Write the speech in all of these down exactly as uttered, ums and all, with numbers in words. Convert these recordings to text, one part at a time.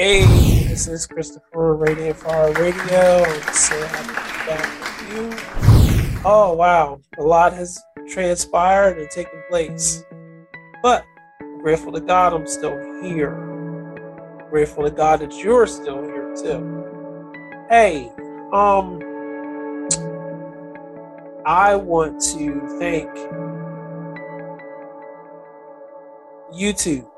Hey, this is Christopher Radio Fire Radio. So happy to be back with you. Oh wow, a lot has transpired and taken place, but I'm grateful to God I'm still here. I'm grateful to God that you're still here too. Hey, um, I want to thank YouTube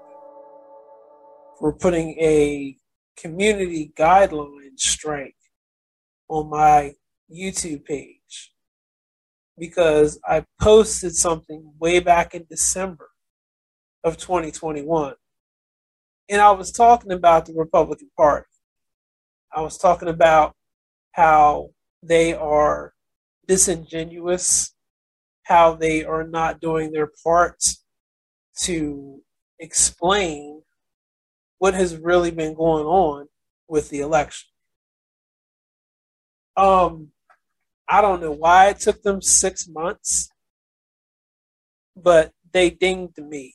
for putting a community guideline strike on my YouTube page, because I posted something way back in December of twenty twenty-one, and I was talking about the Republican Party. I was talking about how they are disingenuous, how they are not doing their part to explain what has really been going on with the election. Um, I don't know why it took them six months, but they dinged me.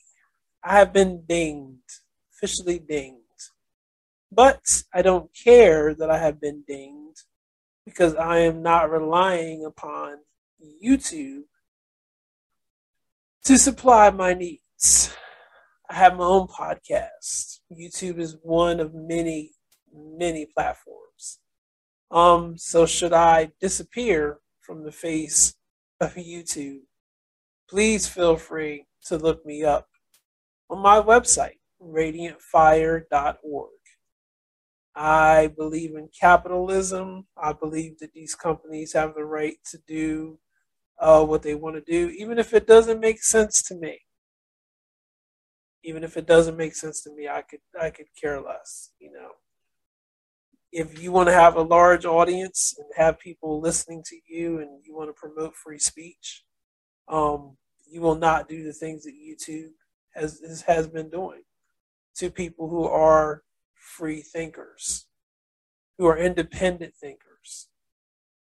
I have been dinged, officially dinged. But I don't care that I have been dinged, because I am not relying upon YouTube to supply my needs. I have my own podcast. YouTube is one of many, many platforms. Um, so should I disappear from the face of YouTube, please feel free to look me up on my website, radiant fire dot org. I believe in capitalism. I believe that these companies have the right to do uh, what they want to do, even if it doesn't make sense to me. Even if it doesn't make sense to me, I could I could care less, you know. If you want to have a large audience and have people listening to you, and you want to promote free speech, um, you will not do the things that YouTube has has been doing to people who are free thinkers, who are independent thinkers,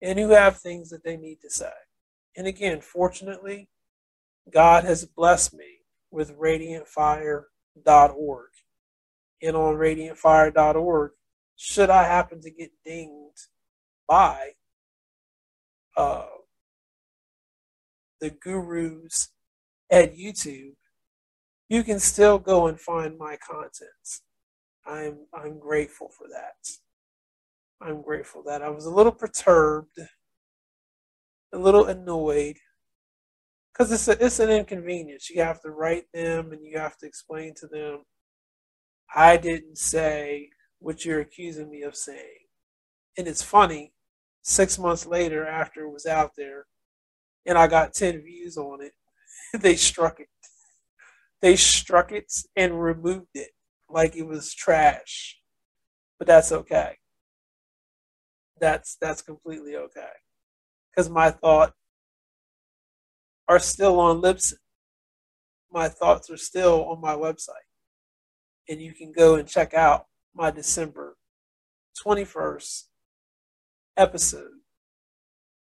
and who have things that they need to say. And again, fortunately, God has blessed me with radiant fire dot org. And on radiant fire dot org, should I happen to get dinged by uh, the gurus at YouTube, you can still go and find my content. I'm I'm grateful for that. I'm grateful that I was a little perturbed, a little annoyed, because it's a, it's an inconvenience. You have to write them and you have to explain to them, I didn't say what you're accusing me of saying. And it's funny, six months later after it was out there and I got ten views on it, they struck it. They struck it and removed it like it was trash. But that's okay. That's, that's completely okay. Because my thought are still on Libsyn. My thoughts are still on my website. And you can go and check out my December twenty-first episode.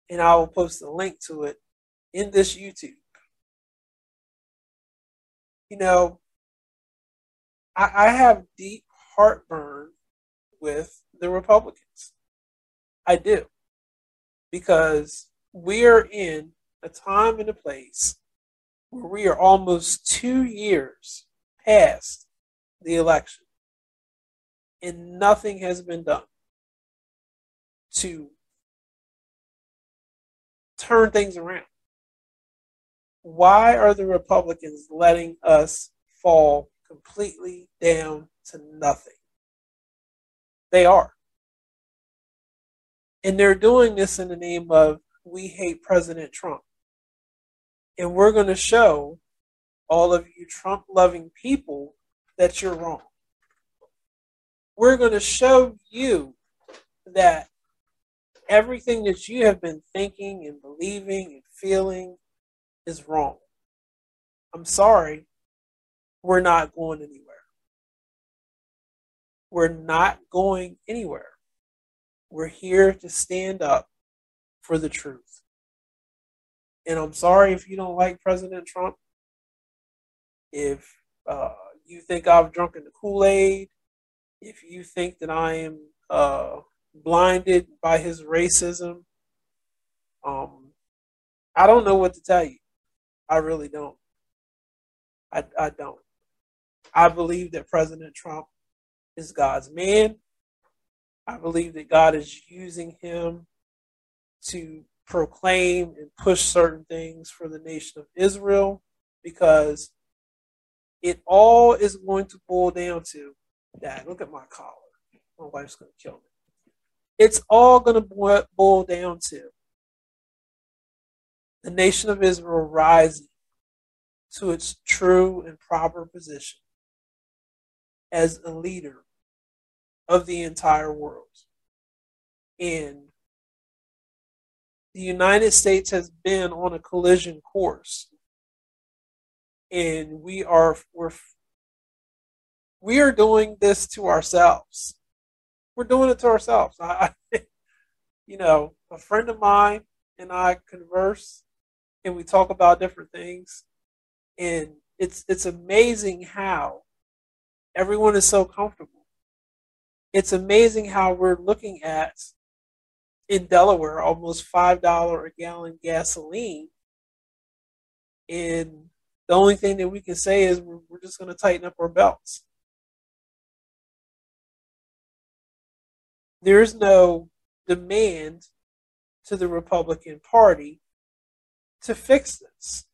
And I will post a link to it in this YouTube. You know, I, I have deep heartburn with the Republicans. I do. Because we are in a time and a place where we are almost two years past the election and nothing has been done to turn things around. Why are the Republicans letting us fall completely down to nothing? They are. And they're doing this in the name of, we hate President Trump. And we're going to show all of you Trump-loving people that you're wrong. We're going to show you that everything that you have been thinking and believing and feeling is wrong. I'm sorry, we're not going anywhere. We're not going anywhere. We're here to stand up for the truth. And I'm sorry if you don't like President Trump, if uh, you think I've drunken the Kool-Aid, if you think that I am uh, blinded by his racism, um, I don't know what to tell you. I really don't. I, I don't. I believe that President Trump is God's man. I believe that God is using him to proclaim and push certain things for the nation of Israel, because it all is going to boil down to that. Look at my collar. My wife's going to kill me. It's all going to boil down to the nation of Israel rising to its true and proper position as a leader of the entire world. And the United States has been on a collision course, and we are we're we are doing this to ourselves. We're doing it to ourselves. I, I, you know, a friend of mine and I converse, and we talk about different things, and it's it's amazing how everyone is so comfortable. It's amazing how we're looking at, in Delaware, almost five dollars a gallon gasoline. And the only thing that we can say is we're, we're just going to tighten up our belts. There is no demand to the Republican Party to fix this.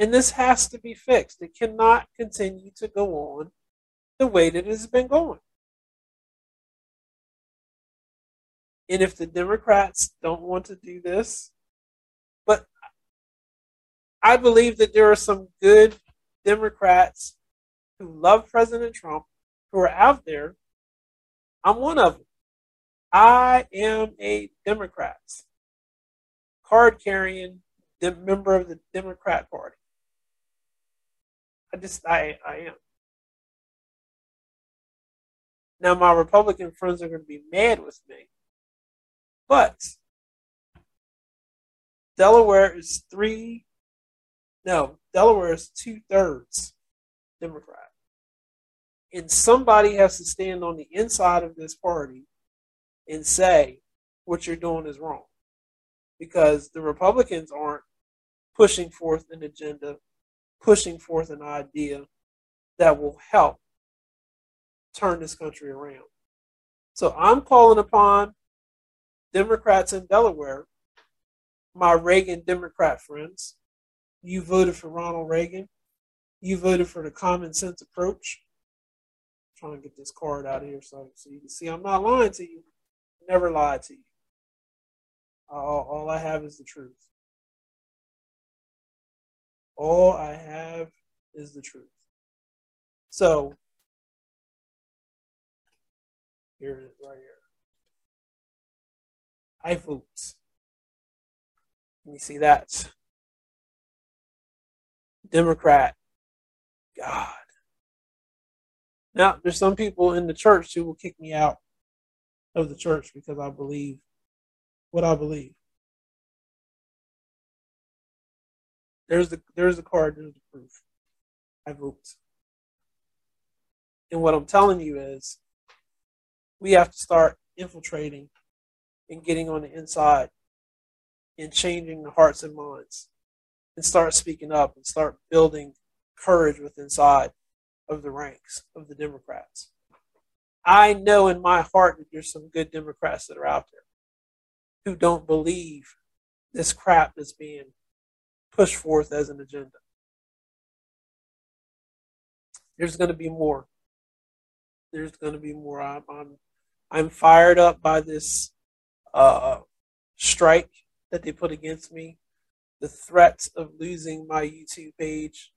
And this has to be fixed. It cannot continue to go on the way that it has been going. And if the Democrats don't want to do this, but I believe that there are some good Democrats who love President Trump who are out there. I'm one of them. I am a Democrat, card-carrying member of the Democrat Party. I just, I, I am. Now, my Republican friends are going to be mad with me. But Delaware is three, no, Delaware is two-thirds Democrat. And somebody has to stand on the inside of this party and say, what you're doing is wrong. Because the Republicans aren't pushing forth an agenda, pushing forth an idea that will help turn this country around. So I'm calling upon Democrats in Delaware, my Reagan Democrat friends. You voted for Ronald Reagan. You voted for the common sense approach. I'm trying to get this card out of here so, so you can see I'm not lying to you. I never lied to you. All, all I have is the truth. All I have is the truth. So, here it is right here. I vote. Can you see that? Democrat. God. Now, there's some people in the church who will kick me out of the church because I believe what I believe. There's the, there's the card, there's the proof. I vote. And what I'm telling you is we have to start infiltrating and getting on the inside and changing the hearts and minds and start speaking up and start building courage with inside of the ranks of the Democrats. I know in my heart that there's some good Democrats that are out there who don't believe this crap that's being pushed forth as an agenda. There's going to be more. There's going to be more. I'm, I'm, I'm fired up by this Uh, strike that they put against me. The threat of losing my YouTube page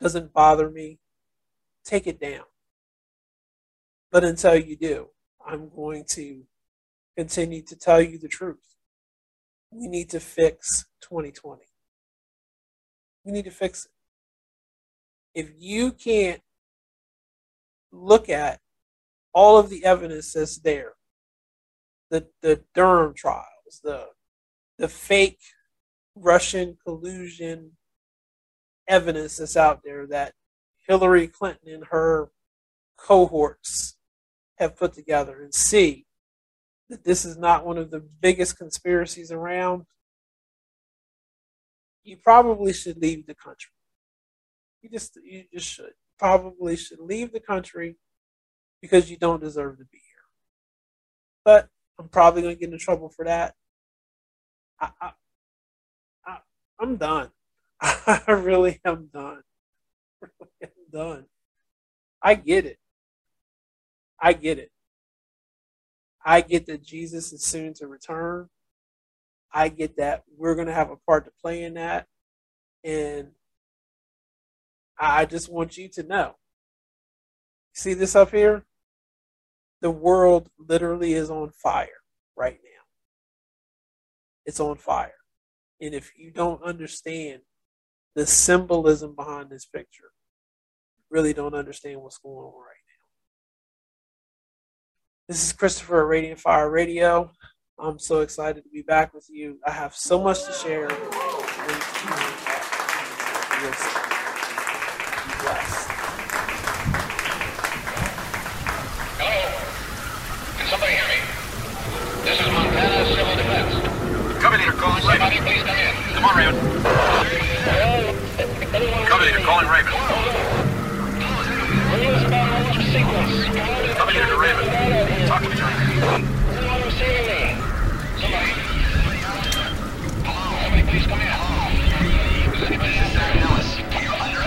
doesn't bother me. Take it down. But until you do, I'm going to continue to tell you the truth. We need to fix twenty twenty. We need to fix it. If you can't look at all of the evidence that's there, The, the Durham trials, the the fake Russian collusion evidence that's out there that Hillary Clinton and her cohorts have put together and see that this is not one of the biggest conspiracies around, you probably should leave the country. You just, you just should. Probably should leave the country because you don't deserve to be here. But I'm probably going to get in trouble for that. I, I, I, I'm done. I really am done. I really am done. I get it. I get it. I get that Jesus is soon to return. I get that we're going to have a part to play in that. And I just want you to know. See this up here? The world literally is on fire right now. It's on fire. And if you don't understand the symbolism behind this picture, you really don't understand what's going on right now. This is Christopher at Radiant Fire Radio. I'm so excited to be back with you. I have so much to share. Calling Raven. Come on, Raven. Covenanter calling Raven. Covenanter to Raven. Talk to me, John. Somebody, please come in. This is Sarah Ellis.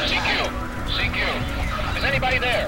C Q. C Q. Is anybody there?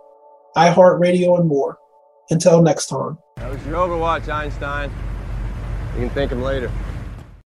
iHeartRadio, and more. Until next time. That was your Overwatch, Einstein. You can thank him later.